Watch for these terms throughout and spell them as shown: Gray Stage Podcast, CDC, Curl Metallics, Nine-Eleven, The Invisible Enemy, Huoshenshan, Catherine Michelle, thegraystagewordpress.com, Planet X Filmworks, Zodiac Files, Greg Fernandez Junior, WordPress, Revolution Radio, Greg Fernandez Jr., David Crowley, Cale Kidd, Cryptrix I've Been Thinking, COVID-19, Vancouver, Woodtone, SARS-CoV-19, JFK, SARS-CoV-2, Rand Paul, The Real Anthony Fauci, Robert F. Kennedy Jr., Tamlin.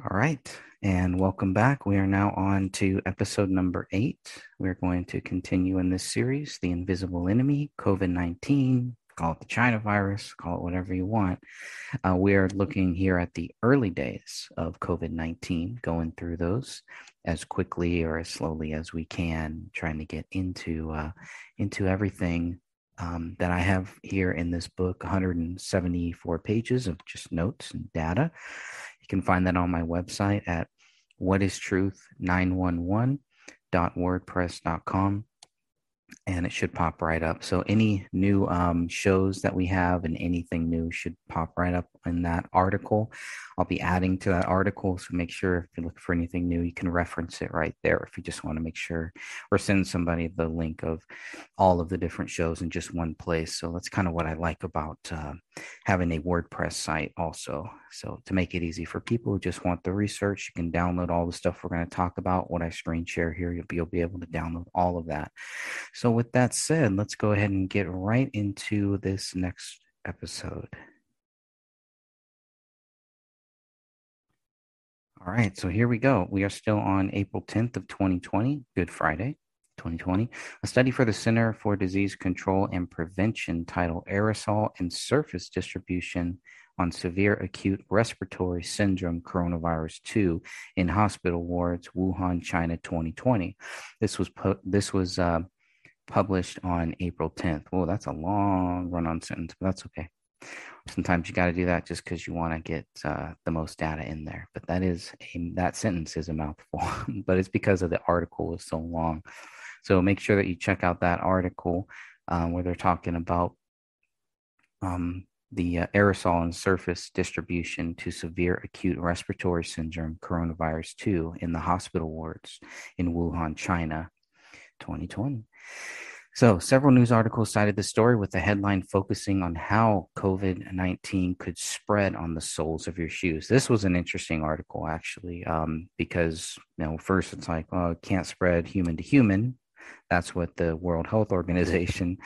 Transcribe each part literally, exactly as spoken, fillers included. All right, and welcome back. We are now on to episode number eight. We're going to continue in this series, The Invisible Enemy, COVID nineteen, call it the China virus, call it whatever you want. Uh, we are looking here at the early days of COVID nineteen, going through those as quickly or as slowly as we can, trying to get into, uh, into everything Um, that I have here in this book, one hundred seventy-four pages of just notes and data. You can find that on my website at what is truth nine one one dot wordpress dot com, and it should pop right up. So any new um, shows that we have and anything new should pop right up in that article. I'll be adding to that article, so make sure if you're looking for anything new, you can reference it right there. If you just want to make sure or send somebody the link of all of the different shows in just one place. So that's kind of what I like about uh, having a WordPress site also. So to make it easy for people who just want the research, you can download all the stuff we're going to talk about. What I screen share here, you'll be, you'll be able to download all of that. So with that said, let's go ahead and get right into this next episode. All right, so here we go. We are still on April tenth of twenty twenty, Good Friday, twenty twenty. A study for the Center for Disease Control and Prevention titled Aerosol and Surface Distribution on Severe Acute Respiratory Syndrome Coronavirus two in Hospital Wards, Wuhan, China, twenty twenty. This was pu- this was uh, published on April tenth. Well, that's a long run-on sentence, but that's okay. Sometimes you got to do that just because you want to get uh, the most data in there. But that is a, that sentence is a mouthful, but it's because of the article was so long. So make sure that you check out that article uh, where they're talking about um, the uh, aerosol and surface distribution to severe acute respiratory syndrome coronavirus two in the hospital wards in Wuhan, China, twenty twenty. So several news articles cited the story with the headline focusing on how COVID nineteen could spread on the soles of your shoes. This was an interesting article, actually, um, because, you know, first it's like, oh, it can't spread human to human. That's what the World Health Organization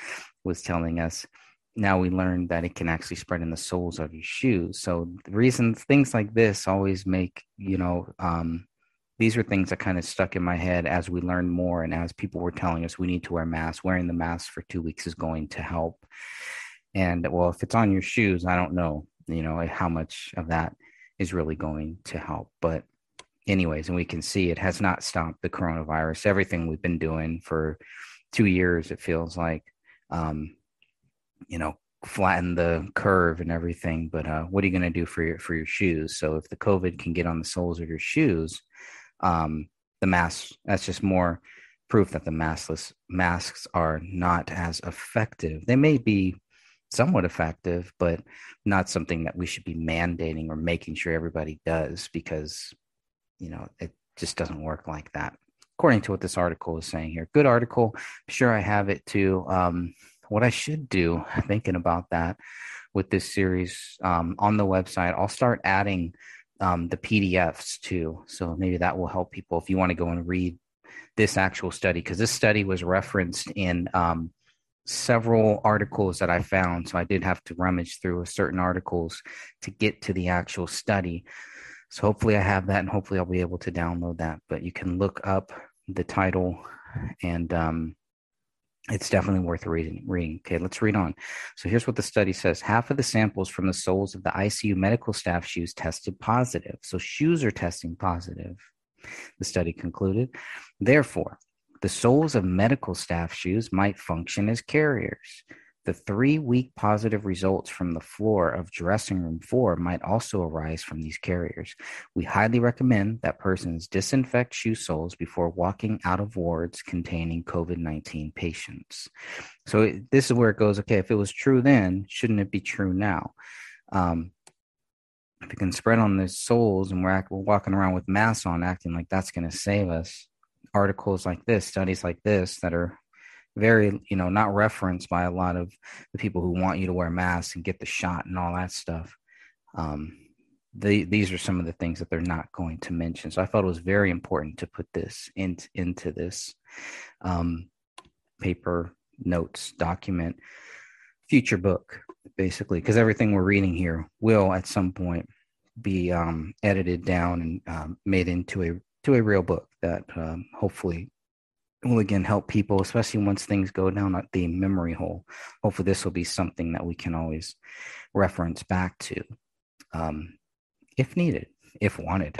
was telling us. Now we learned that it can actually spread in the soles of your shoes. So the reason things like this always make, you know, um, these are things that kind of stuck in my head as we learned more. And as people were telling us, we need to wear masks, wearing the mask for two weeks is going to help. And well, if it's on your shoes, I don't know, you know, how much of that is really going to help. But anyways, and we can see it has not stopped the coronavirus. Everything we've been doing for two years, it feels like, um, you know, flatten the curve and everything. But uh, what are you going to do for your, for your shoes? So if the COVID can get on the soles of your shoes, Um, the masks, that's just more proof that the maskless masks are not as effective. They may be somewhat effective, but not something that we should be mandating or making sure everybody does, because, you know, it just doesn't work like that, according to what this article is saying here. Good article. I'm sure I have it too. Um, what I should do, thinking about that with this series, um, on the website, I'll start adding Um, the P D Fs too. So maybe that will help people if you want to go and read this actual study, because this study was referenced in um, several articles that I found. So I did have to rummage through certain articles to get to the actual study. So hopefully I have that, and hopefully I'll be able to download that. But you can look up the title, and um, it's definitely worth reading, reading. Okay, let's read on. So here's what the study says. Half of the samples from the soles of the I C U medical staff shoes tested positive. So shoes are testing positive, the study concluded. Therefore, the soles of medical staff shoes might function as carriers. The three-week positive results from the floor of dressing room four might also arise from these carriers. We highly recommend that persons disinfect shoe soles before walking out of wards containing COVID nineteen patients. So it, this is where it goes, okay, if it was true then, shouldn't it be true now? Um, if it can spread on the soles and we're, act, we're walking around with masks on, acting like that's going to save us, articles like this, studies like this that are very, you know, not referenced by a lot of the people who want you to wear masks and get the shot and all that stuff. Um, they, these are some of the things that they're not going to mention. So I felt it was very important to put this in, into this um, paper notes document, future book, basically, because everything we're reading here will at some point be um, edited down and um, made into a to a real book that um, hopefully will again help people, especially once things go down the memory hole. Hopefully this will be something that we can always reference back to um, if needed, if wanted.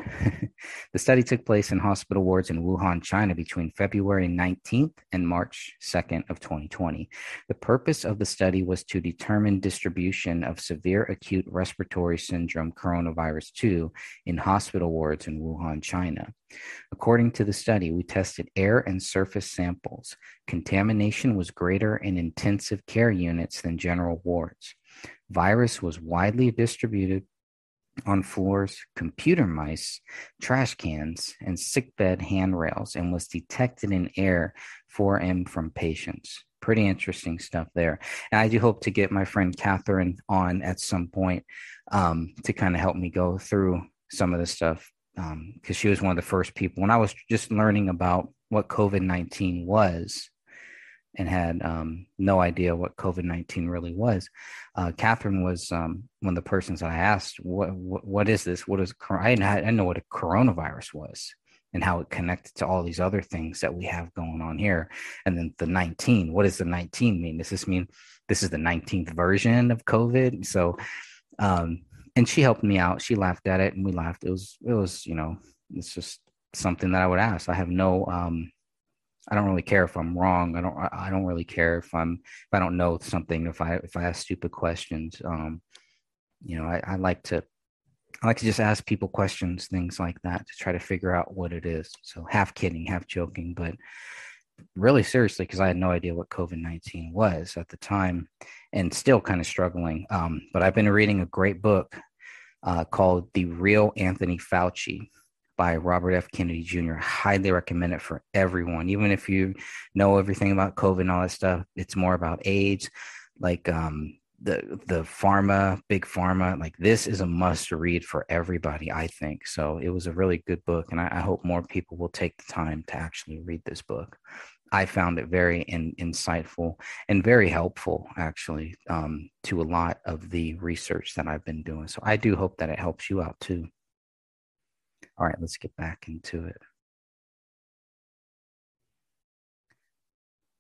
The study took place in hospital wards in Wuhan, China between February nineteenth and March second of twenty twenty. The purpose of the study was to determine distribution of severe acute respiratory syndrome coronavirus two in hospital wards in Wuhan, China. According to the study, we tested air and surface samples. Contamination was greater in intensive care units than general wards. Virus was widely distributed on floors, computer mice, trash cans, and sickbed handrails, and was detected in air for and from patients. Pretty interesting stuff there. And I do hope to get my friend Catherine on at some point um, to kind of help me go through some of this stuff, because um, she was one of the first people. When I was just learning about what COVID nineteen was and had um, no idea what COVID nineteen really was, Uh, Catherine was um, one of the persons that I asked, what, what, what is this? What is, I didn't, I didn't know what a coronavirus was and how it connected to all these other things that we have going on here. And then the nineteen, what does the nineteen mean? Does this mean this is the nineteenth version of COVID? So, um, and she helped me out. She laughed at it and we laughed. It was, it was, you know, it's just something that I would ask. I have no, um, I don't really care if I'm wrong. I don't, I don't really care if I'm, if I don't know something, if I, if I ask stupid questions, um, you know, I, I like to, I like to just ask people questions, things like that, to try to figure out what it is. So half kidding, half joking, but really seriously, because I had no idea what COVID nineteen was at the time and still kind of struggling. Um, but I've been reading a great book uh, called The Real Anthony Fauci by Robert F. Kennedy Junior Highly recommend it for everyone. Even if you know everything about COVID and all that stuff, it's more about AIDS, like um, the the pharma, big pharma. Like, this is a must read for everybody, I think. So it was a really good book, and I, I hope more people will take the time to actually read this book. I found it very in, insightful and very helpful, actually, um, to a lot of the research that I've been doing. So I do hope that it helps you out too. All right, let's get back into it.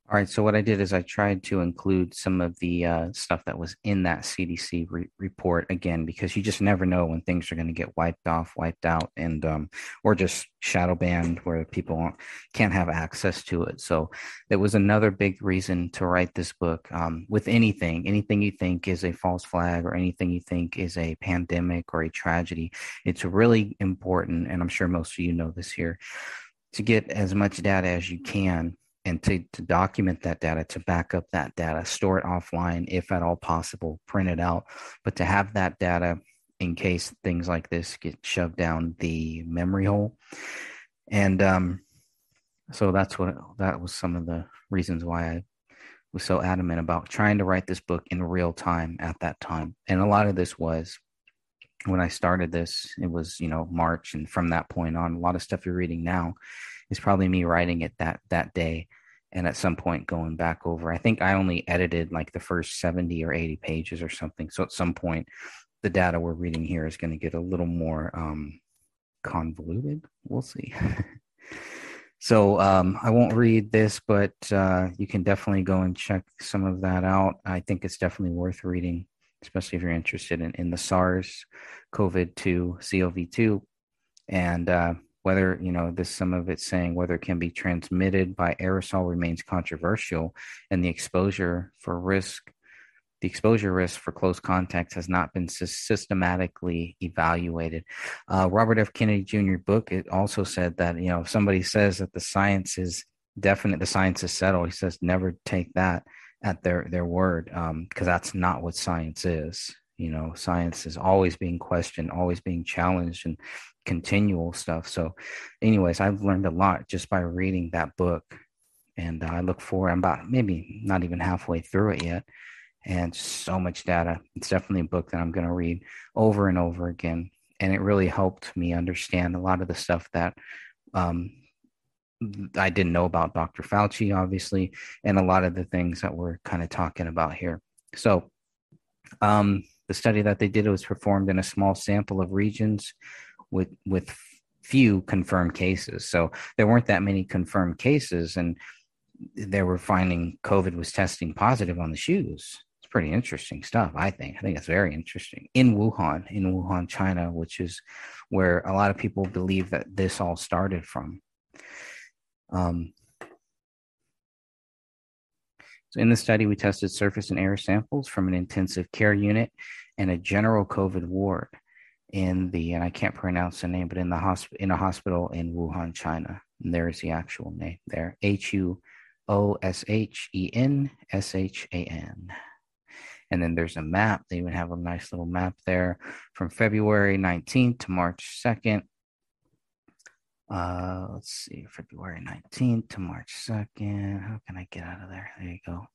All right, so what I did is I tried to include some of the uh, stuff that was in that C D C re- report again, because you just never know when things are going to get wiped off, wiped out, and um, or just shadow banned where people can't have access to it. So that was another big reason to write this book. Um, with anything, anything you think is a false flag or anything you think is a pandemic or a tragedy, it's really important, and I'm sure most of you know this here, to get as much data as you can, and to, to document that data, to back up that data, store it offline, if at all possible, print it out. But to have that data in case things like this get shoved down the memory hole. And um, so that's what, that was some of the reasons why I was so adamant about trying to write this book in real time at that time. And a lot of this was, when I started this, it was, you know, March. And from that point on, a lot of stuff you're reading now is probably me writing it that, that day. And at some point going back over, I think I only edited like the first seventy or eighty pages or something. So at some point, the data we're reading here is going to get a little more um, convoluted. We'll see. So um, I won't read this, but uh, you can definitely go and check some of that out. I think it's definitely worth reading, especially if you're interested in, in the SARS-C o V two, C o V two, and uh, whether, you know, this, some of it's saying whether it can be transmitted by aerosol remains controversial, and the exposure for risk, the exposure risk for close contacts has not been systematically evaluated. Uh, Robert F. Kennedy Junior book, it also said that, you know, if somebody says that the science is definite, the science is settled, he says, never take that at their, their word, um, because that's not what science is. You know, science is always being questioned, always being challenged, and continual stuff. So anyways, I've learned a lot just by reading that book, and uh, I look forward, I'm about maybe not even halfway through it yet, and so much data. It's definitely a book that I'm going to read over and over again, and it really helped me understand a lot of the stuff that um, I didn't know about Doctor Fauci, obviously, and a lot of the things that we're kind of talking about here. So um, the study that they did, it was performed in a small sample of regions with with few confirmed cases. So there weren't that many confirmed cases, and they were finding COVID was testing positive on the shoes. It's pretty interesting stuff, I think. I think it's very interesting. In Wuhan, in Wuhan, China, which is where a lot of people believe that this all started from. Um, so in the study, we tested surface and air samples from an intensive care unit and a general COVID ward in the, and I can't pronounce the name, but in the hospital, in a hospital in Wuhan, China. And there is the actual name there, H U O S H E N S H A N. And then there's a map. They even have a nice little map there from February nineteenth to March second. Uh, let's see, February nineteenth to March second. How can I get out of there? There you go.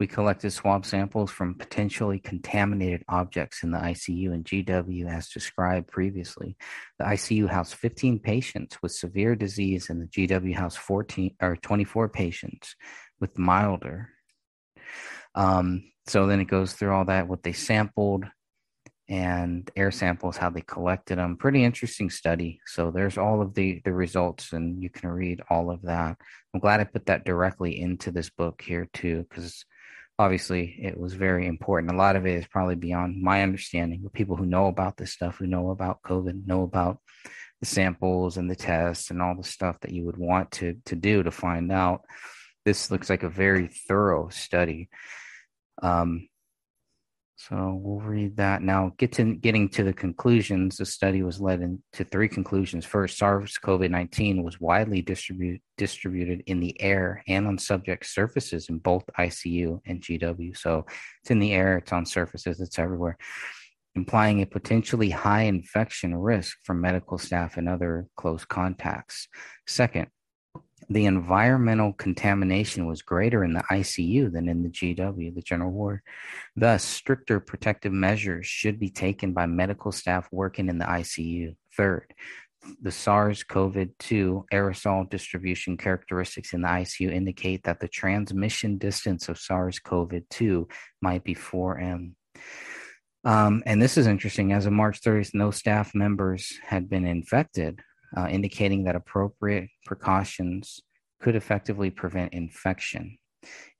We collected swab samples from potentially contaminated objects in the I C U and G W as described previously. The I C U housed fifteen patients with severe disease, and the G W housed fourteen or twenty-four patients with milder. Um, so then it goes through all that, what they sampled, and air samples, how they collected them. Pretty interesting study. So there's all of the the results, and you can read all of that. I'm glad I put that directly into this book here too, because obviously it was very important. A lot of it is probably beyond my understanding, but people who know about this stuff, who know about COVID, know about the samples and the tests and all the stuff that you would want to to do to find out. This looks like a very thorough study. Um, So we'll read that now. Get to, getting to the conclusions, the study was led into three conclusions. First, SARS-C o V nineteen was widely distribu- distributed in the air and on subject surfaces in both I C U and G W. So it's in the air, it's on surfaces, it's everywhere, implying a potentially high infection risk for medical staff and other close contacts. Second, the environmental contamination was greater in the I C U than in the G W, the general ward. Thus, stricter protective measures should be taken by medical staff working in the I C U. Third, the SARS-C o V two aerosol distribution characteristics in the I C U indicate that the transmission distance of SARS-C o V two might be four meters. Um, and this is interesting. As of March thirtieth, no staff members had been infected, Uh, indicating that appropriate precautions could effectively prevent infection.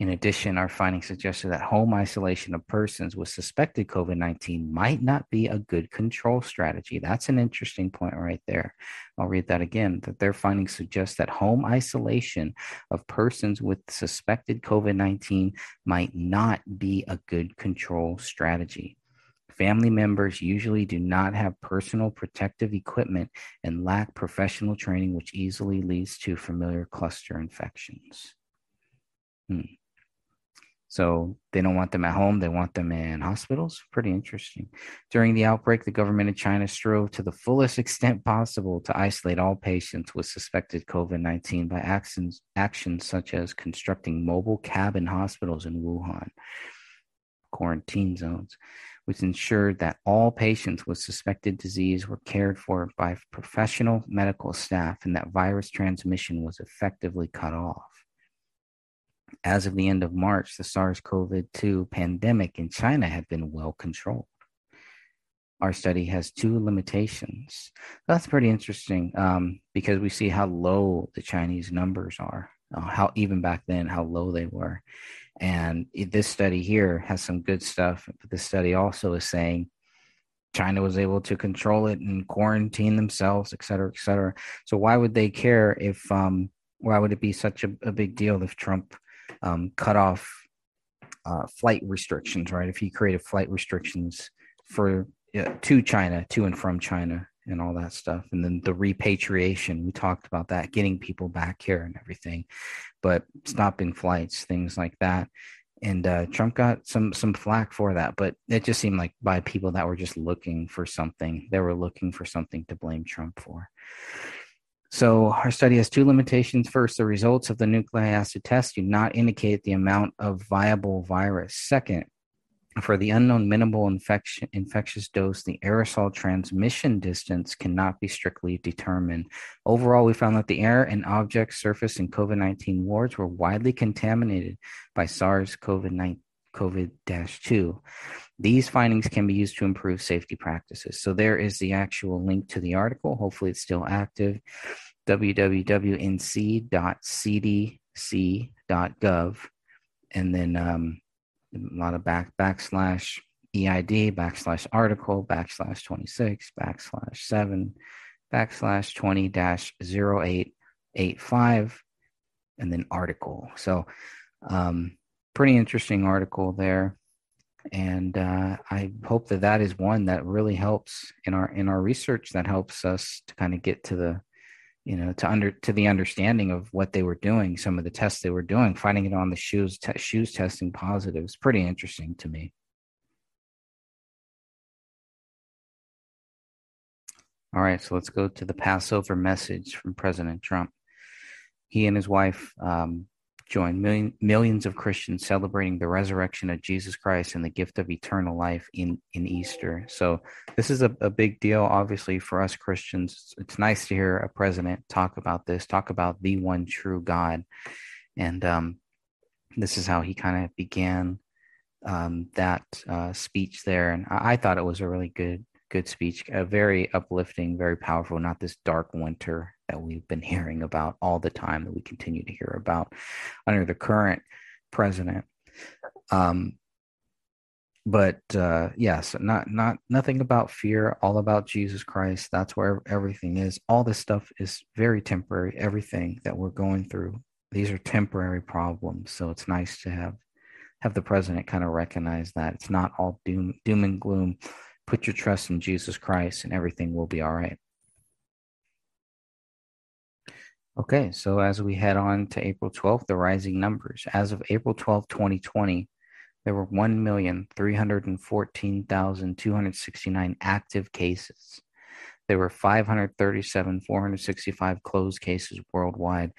In addition, our findings suggested that home isolation of persons with suspected COVID nineteen might not be a good control strategy. That's an interesting point right there. I'll read that again, that their findings suggest that home isolation of persons with suspected COVID nineteen might not be a good control strategy. Family members usually do not have personal protective equipment and lack professional training, which easily leads to familiar cluster infections. Hmm. So they don't want them at home. They want them in hospitals. Pretty interesting. During the outbreak, the government of China strove to the fullest extent possible to isolate all patients with suspected COVID nineteen by actions, actions such as constructing mobile cabin hospitals in Wuhan, quarantine zones, which ensured that all patients with suspected disease were cared for by professional medical staff and that virus transmission was effectively cut off. As of the end of March, the SARS-C o V two pandemic in China had been well controlled. Our study has two limitations. That's pretty interesting um, because we see how low the Chinese numbers are, uh, how even back then, how low they were. And this study here has some good stuff, but this study also is saying China was able to control it and quarantine themselves, et cetera, et cetera. So why would they care if, um, why would it be such a, a big deal if Trump um, cut off uh, flight restrictions, right? If he created flight restrictions for uh, to China, to and from China and all that stuff. And then the repatriation, we talked about that, getting people back here and everything, but stopping flights, things like that. And uh, Trump got some some flack for that, but it just seemed like by people that were just looking for something, they were looking for something to blame Trump for. So our study has two limitations. First, the results of the nucleic acid test do not indicate the amount of viable virus. Second, for the unknown minimal infection, infectious dose, the aerosol transmission distance cannot be strictly determined. Overall, we found that the air and object surface in COVID nineteen wards were widely contaminated by SARS-C o V nineteen COVID two. These findings can be used to improve safety practices. So there is the actual link to the article. Hopefully it's still active. w w w dot n c dot c d c dot gov. And then um, a lot of back backslash E I D, backslash article, backslash twenty-six, backslash seven, backslash twenty dash zero eight eight five, and then article. So um, pretty interesting article there. And uh, I hope that that is one that really helps in our in our research, that helps us to kind of get to the, you know, to under to the understanding of what they were doing, some of the tests they were doing, finding it on the shoes, te- shoes testing positive. It's pretty interesting to me. All right, so let's go to the Passover message from President Trump. He and his wife um, joined million, millions of Christians celebrating the resurrection of Jesus Christ and the gift of eternal life in, in Easter. So this is a, a big deal, obviously, for us Christians. It's nice to hear a president talk about this, talk about the one true God. And um, this is how he kind of began um, that uh, speech there. And I, I thought it was a really good Good speech, a very uplifting, very powerful, not this dark winter that we've been hearing about all the time, that we continue to hear about under the current president. Um, but uh, yes, yeah, so not not nothing about fear, all about Jesus Christ. That's where everything is. All this stuff is very temporary. Everything that we're going through, these are temporary problems. So it's nice to have have the president kind of recognize that it's not all doom doom and gloom. Put your trust in Jesus Christ and everything will be all right. Okay, so as we head on to April twelfth, the rising numbers. As of April twelfth, twenty twenty, there were one million three hundred fourteen thousand two hundred sixty-nine active cases. There were five hundred thirty-seven thousand four hundred sixty-five closed cases worldwide.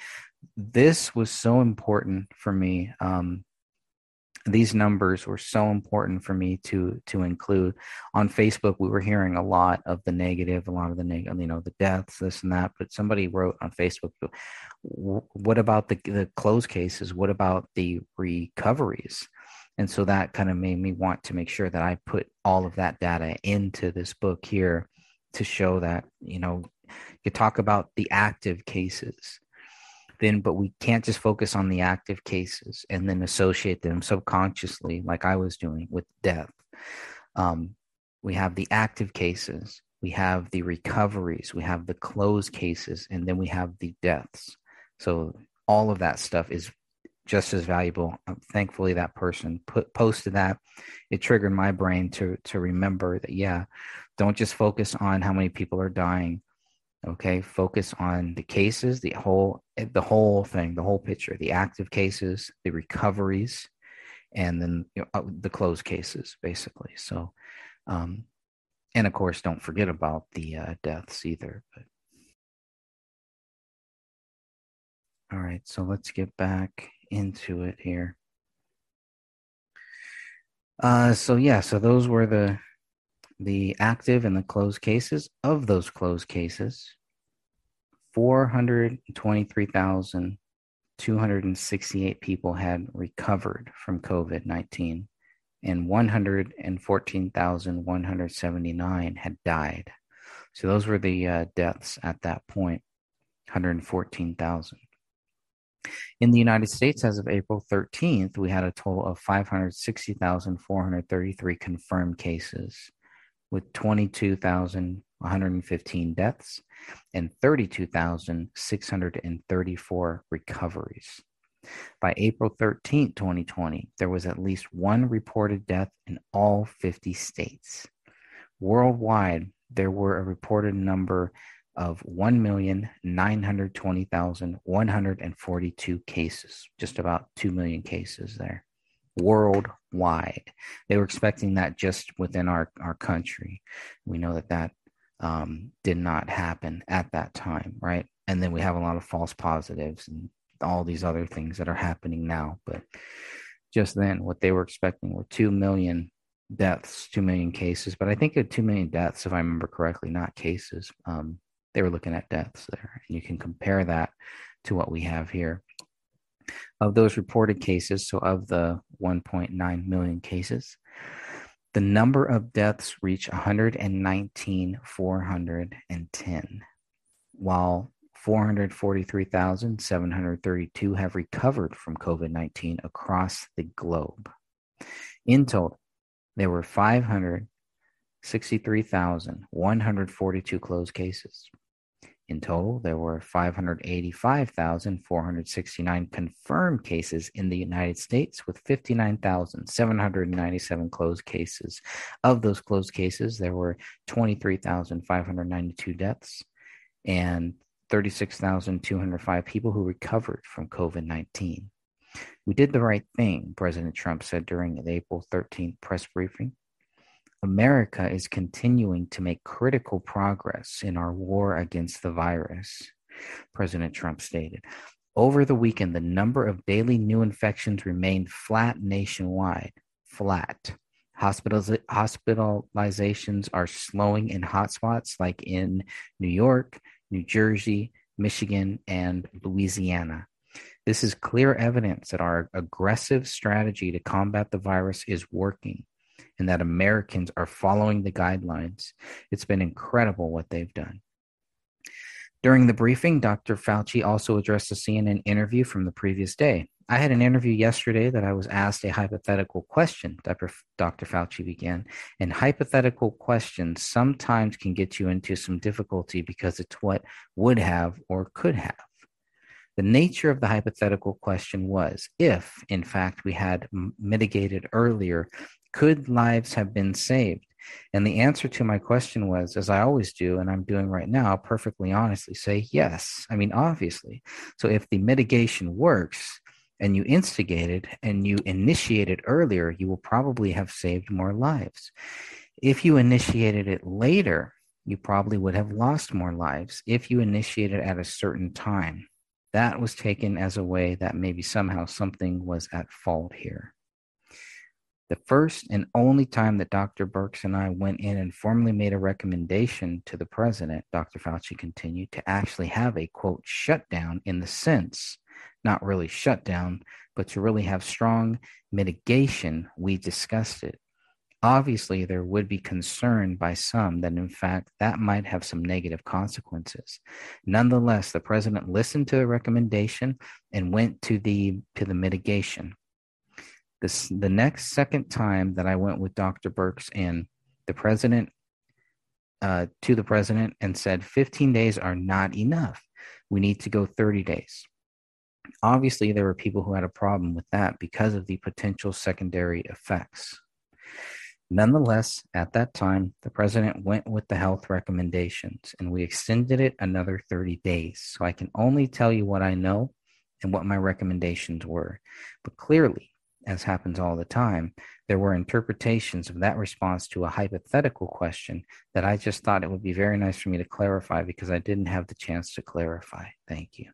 This was so important for me. Um, These numbers were so important for me to to include. On Facebook, we were hearing a lot of the negative, a lot of the negative, you know, the deaths, this and that. But somebody wrote on Facebook, "What about the the closed cases? What about the recoveries?" And so that kind of made me want to make sure that I put all of that data into this book here to show that, you know, you talk about the active cases. Then, but we can't just focus on the active cases and then associate them subconsciously, like I was doing, with death. Um, we have the active cases, we have the recoveries, we have the closed cases, and then we have the deaths. So all of that stuff is just as valuable. Um, thankfully, that person put, posted that. It triggered my brain to to remember that, yeah, don't just focus on how many people are dying. Okay, focus on the cases, the whole the whole thing, the whole picture, the active cases, the recoveries, and then, you know, the closed cases, basically. So, um, and of course, don't forget about the uh, deaths either. But. All right, so let's get back into it here. Uh, so, yeah, so those were the... the active and the closed cases. Of those closed cases, four hundred twenty-three thousand two hundred sixty-eight people had recovered from COVID nineteen, and one hundred fourteen thousand one hundred seventy-nine had died. So those were the uh, deaths at that point, one hundred fourteen thousand. In the United States, as of April thirteenth, we had a total of five hundred sixty thousand four hundred thirty-three confirmed cases, with twenty-two thousand one hundred fifteen deaths and thirty-two thousand six hundred thirty-four recoveries. By April thirteenth, twenty twenty, there was at least one reported death in all fifty states. Worldwide, there were a reported number of one million nine hundred twenty thousand one hundred forty-two cases, just about two million cases there. Worldwide, they were expecting that just within our our country. We know that that um, did not happen at that time, right? And then we have a lot of false positives and all these other things that are happening now. But just then, what they were expecting were two million deaths, two million cases. But I think it was two million deaths, if I remember correctly, not cases. Um, they were looking at deaths there, and you can compare that to what we have here. Of those reported cases, so of the one point nine million cases, the number of deaths reached one hundred nineteen thousand four hundred ten, while four hundred forty-three thousand seven hundred thirty-two have recovered from COVID nineteen across the globe. In total, there were five hundred sixty-three thousand one hundred forty-two closed cases. In total, there were five hundred eighty-five thousand four hundred sixty-nine confirmed cases in the United States, with fifty-nine thousand seven hundred ninety-seven closed cases. Of those closed cases, there were twenty-three thousand five hundred ninety-two deaths and thirty-six thousand two hundred five people who recovered from COVID nineteen. We did the right thing, President Trump said during the April thirteenth press briefing. America is continuing to make critical progress in our war against the virus, President Trump stated. Over the weekend, the number of daily new infections remained flat nationwide, flat. Hospitaliz- hospitalizations are slowing in hotspots like in New York, New Jersey, Michigan, and Louisiana. This is clear evidence that our aggressive strategy to combat the virus is working, and that Americans are following the guidelines. It's been incredible what they've done. During the briefing, Doctor Fauci also addressed a C N N interview from the previous day. I had an interview yesterday that I was asked a hypothetical question, Doctor Fauci began, and hypothetical questions sometimes can get you into some difficulty because it's what would have or could have. The nature of the hypothetical question was, if, in fact, we had mitigated earlier, could lives have been saved? And the answer to my question was, as I always do, and I'm doing right now, I'll perfectly honestly say yes. I mean, obviously. So if the mitigation works and you instigated and you initiated earlier, you will probably have saved more lives. If you initiated it later, you probably would have lost more lives if you initiated at a certain time. That was taken as a way that maybe somehow something was at fault here. The first and only time that Doctor Birx and I went in and formally made a recommendation to the president, Doctor Fauci continued, to actually have a, quote, shutdown in the sense, not really shutdown, but to really have strong mitigation, we discussed it. Obviously, there would be concern by some that, in fact, that might have some negative consequences. Nonetheless, the president listened to the recommendation and went to the, to the mitigation. This, the next second time that I went with Doctor Birx and the president uh, to the president and said fifteen days are not enough. We need to go thirty days. Obviously, there were people who had a problem with that because of the potential secondary effects. Nonetheless, at that time, the president went with the health recommendations and we extended it another thirty days. So I can only tell you what I know and what my recommendations were. But clearly, as happens all the time, there were interpretations of that response to a hypothetical question that I just thought it would be very nice for me to clarify because I didn't have the chance to clarify. Thank you.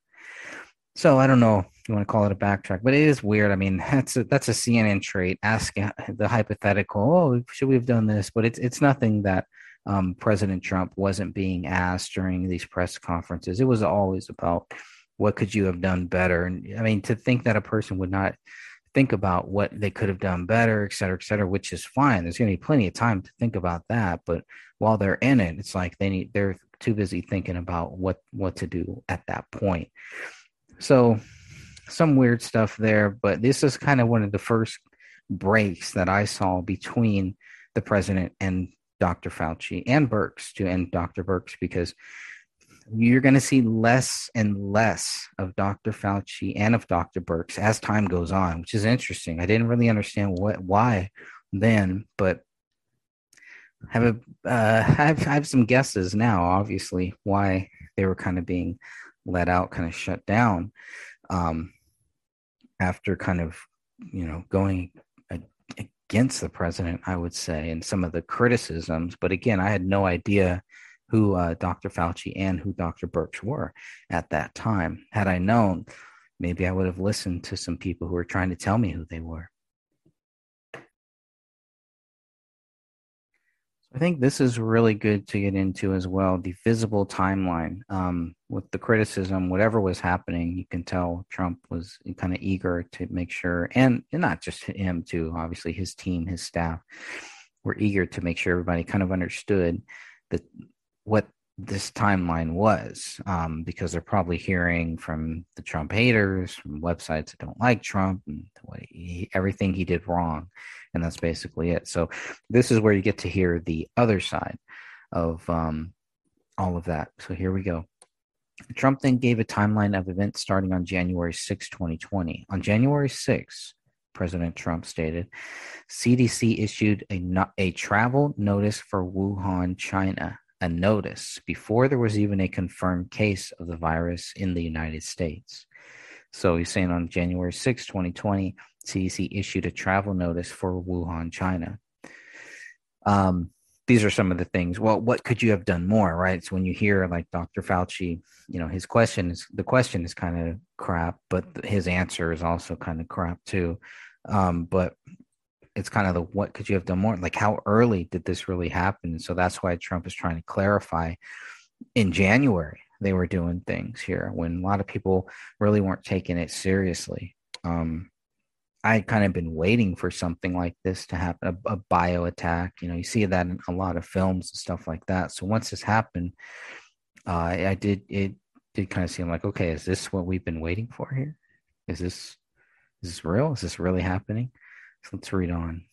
So I don't know if you want to call it a backtrack, but it is weird. I mean, that's a, that's a C N N trait, asking the hypothetical, oh, should we have done this? But it's it's nothing that um, President Trump wasn't being asked during these press conferences. It was always about what could you have done better? And I mean, to think that a person would not think about what they could have done better, et cetera, et cetera, which is fine. There's going to be plenty of time to think about that. But while they're in it, it's like they need, they're too busy thinking about what, what to do at that point. So some weird stuff there, but this is kind of one of the first breaks that I saw between the president and Doctor Fauci and Birx to end Doctor Birx, because you're going to see less and less of Doctor Fauci and of Doctor Birx as time goes on, which is interesting. I didn't really understand what, why then, but have a, uh, I've, I have some guesses now, obviously, why they were kind of being let out, kind of shut down um, after kind of, you know, going against the president, I would say, and some of the criticisms. But again, I had no idea who uh, Doctor Fauci and who Doctor Birx were at that time. Had I known, maybe I would have listened to some people who were trying to tell me who they were. I think this is really good to get into as well, the visible timeline. Um, with the criticism, whatever was happening, you can tell Trump was kind of eager to make sure, and, and not just him too, obviously his team, his staff were eager to make sure everybody kind of understood that what this timeline was, um, because they're probably hearing from the Trump haters, from websites that don't like Trump, and what he, everything he did wrong. And that's basically it. So this is where you get to hear the other side of um, all of that. So here we go. Trump then gave a timeline of events starting on January sixth, twenty twenty. On January sixth, President Trump stated, C D C issued a, no- a travel notice for Wuhan, China. A notice before there was even a confirmed case of the virus in the United States. So he's saying on January sixth, twenty twenty, C D C issued a travel notice for Wuhan, China. Um, these are some of the things. Well, what could you have done more, right? So when you hear like Doctor Fauci, you know, his question is, the question is kind of crap, but his answer is also kind of crap too. Um, but it's kind of the, what could you have done more? Like, how early did this really happen? So that's why Trump is trying to clarify. In January, they were doing things here when a lot of people really weren't taking it seriously. Um, I had kind of been waiting for something like this to happen, a, a bio attack. You know, you see that in a lot of films and stuff like that. So once this happened, uh, I did, it did kind of seem like, okay, is this what we've been waiting for here? Is this, is this real? Is this really happening? Let's read on.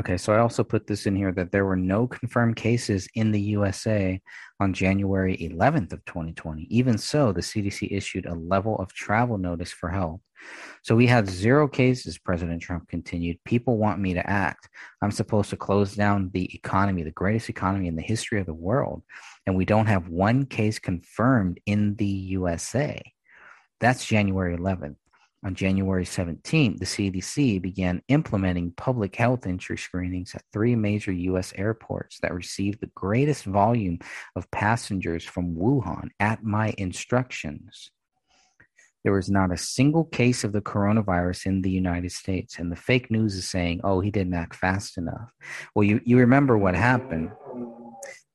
Okay, so I also put this in here that there were no confirmed cases in the U S A on January eleventh of twenty twenty. Even so, the C D C issued a level of travel notice for health. So we had zero cases, President Trump continued. People want me to act. I'm supposed to close down the economy, the greatest economy in the history of the world, and we don't have one case confirmed in the U S A. That's January eleventh. On January seventeenth, the C D C began implementing public health entry screenings at three major U S airports that received the greatest volume of passengers from Wuhan at my instructions. There was not a single case of the coronavirus in the United States, and the fake news is saying, oh, he didn't act fast enough. Well, you, you remember what happened.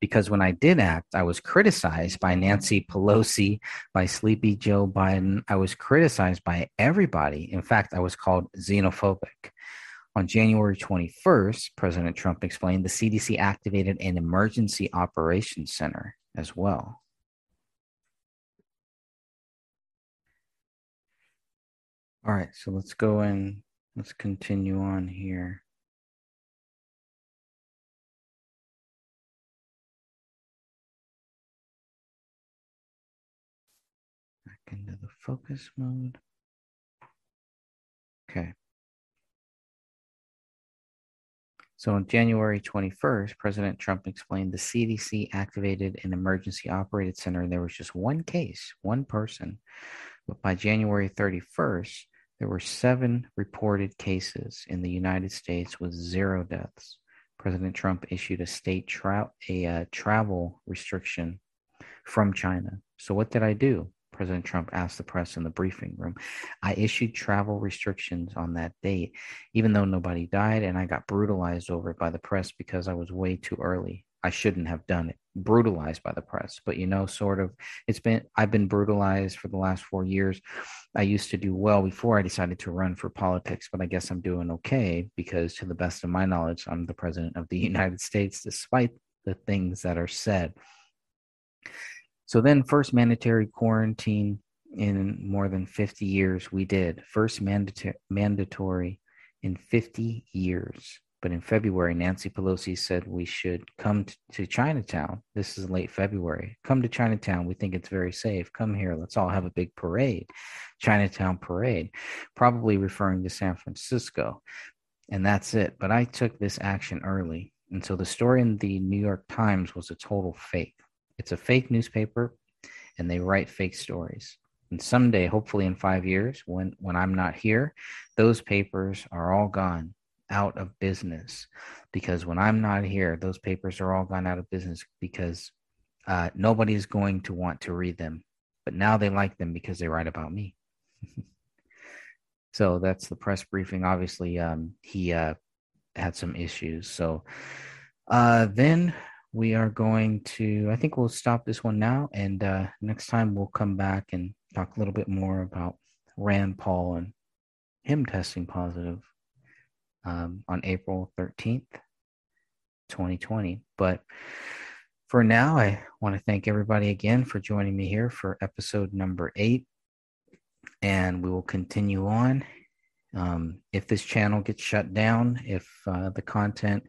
Because when I did act, I was criticized by Nancy Pelosi, by Sleepy Joe Biden. I was criticized by everybody. In fact, I was called xenophobic. On January twenty-first, President Trump explained the C D C activated an emergency operations center as well. All right, so let's go in. Let's continue on here. Into the focus mode. Okay. So on January twenty-first, President Trump explained the C D C activated an emergency operated center, and there was just one case, one person. But by January thirty-first, there were seven reported cases in the United States with zero deaths. President Trump issued a state tra- a uh, travel restriction from China. So what did I do? President Trump asked the press in the briefing room. I issued travel restrictions on that date, even though nobody died, and I got brutalized over it by the press because I was way too early. I shouldn't have done it. Brutalized by the press. But, you know, sort of, it's been, I've been brutalized for the last four years. I used to do well before I decided to run for politics, but I guess I'm doing okay because, to the best of my knowledge, I'm the president of the United States, despite the things that are said. So then, first mandatory quarantine in more than fifty years, we did. First mandata- mandatory in fifty years. But in February, Nancy Pelosi said we should come t- to Chinatown. This is late February. Come to Chinatown. We think it's very safe. Come here. Let's all have a big parade. Chinatown parade. Probably referring to San Francisco. And that's it. But I took this action early. And so the story in the New York Times was a total fake. It's a fake newspaper, and they write fake stories. And someday, hopefully in five years, when, when I'm not here, those papers are all gone out of business. Because when I'm not here, those papers are all gone out of business because uh, nobody is going to want to read them. But now they like them because they write about me. So that's the press briefing. Obviously, um, he uh, had some issues. So uh, then we are going to, I think we'll stop this one now. And uh, next time we'll come back and talk a little bit more about Rand Paul and him testing positive um, on April thirteenth, twenty twenty. But for now, I want to thank everybody again for joining me here for episode number eight. And we will continue on. Um, if this channel gets shut down, if uh, the content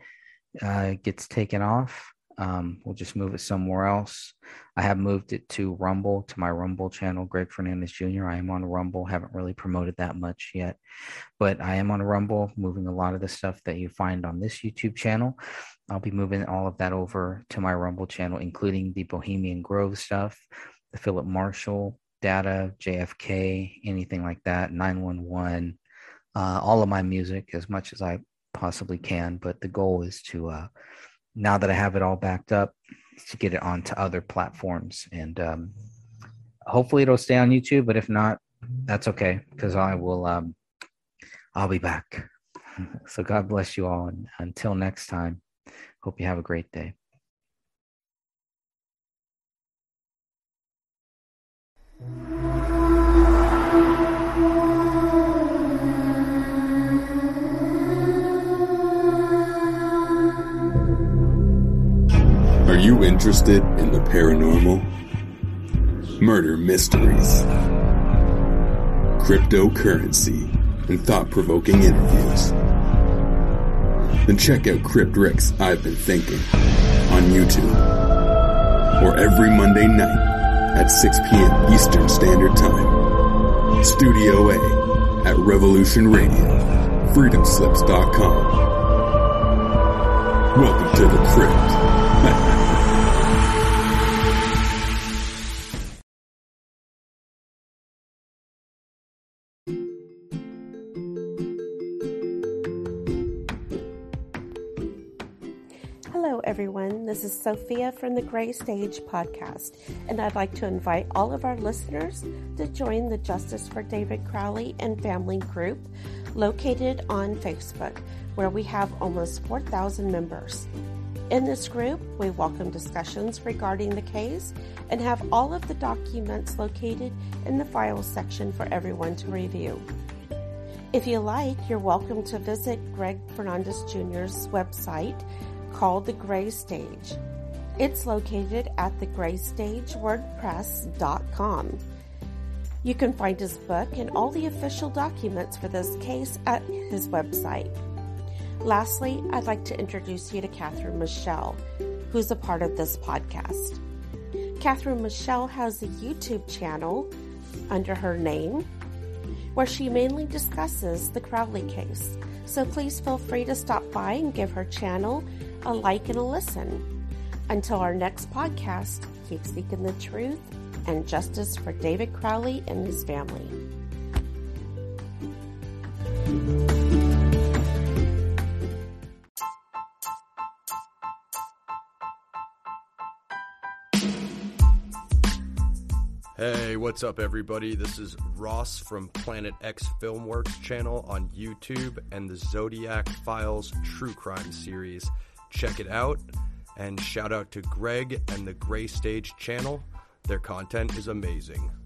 uh, gets taken off, um, we'll just move it somewhere else. I have moved it to Rumble, to my Rumble channel, Greg Fernandez Junior I am on Rumble, haven't really promoted that much yet, but I am on Rumble, moving a lot of the stuff that you find on this YouTube channel. I'll be moving all of that over to my Rumble channel, including the Bohemian Grove stuff, the Philip Marshall data, J F K, anything like that, nine one one, uh, all of my music as much as I possibly can. But the goal is to, uh, now that I have it all backed up, to get it onto other platforms. And um, hopefully it'll stay on YouTube, but if not, that's okay, because I will, um, I'll be back. So God bless you all. And until next time, hope you have a great day. Are you interested in the paranormal, murder mysteries, cryptocurrency, and thought-provoking interviews? Then check out Cryptrix I've Been Thinking on YouTube, or every Monday night at six p.m. Eastern Standard Time. Studio A at Revolution Radio, freedom slips dot com. Welcome to the crypt. Hello, everyone. This is Sophia from the Gray Stage Podcast, and I'd like to invite all of our listeners to join the Justice for David Crowley and Family group located on Facebook, where we have almost four thousand members. In this group, we welcome discussions regarding the case and have all of the documents located in the files section for everyone to review. If you like, you're welcome to visit Greg Fernandez Junior's website, called The Gray Stage. It's located at the gray stage wordpress dot com. You can find his book and all the official documents for this case at his website. Lastly, I'd like to introduce you to Catherine Michelle, who's a part of this podcast. Catherine Michelle has a YouTube channel under her name, where she mainly discusses the Crowley case. So please feel free to stop by and give her channel a like and a listen. Until our next podcast, keep seeking the truth and justice for David Crowley and his family. Hey, what's up, everybody? This is Ross from Planet X Filmworks channel on YouTube and the Zodiac Files True Crime series. Check it out, and shout out to Greg and the Gray Stage channel. Their content is amazing.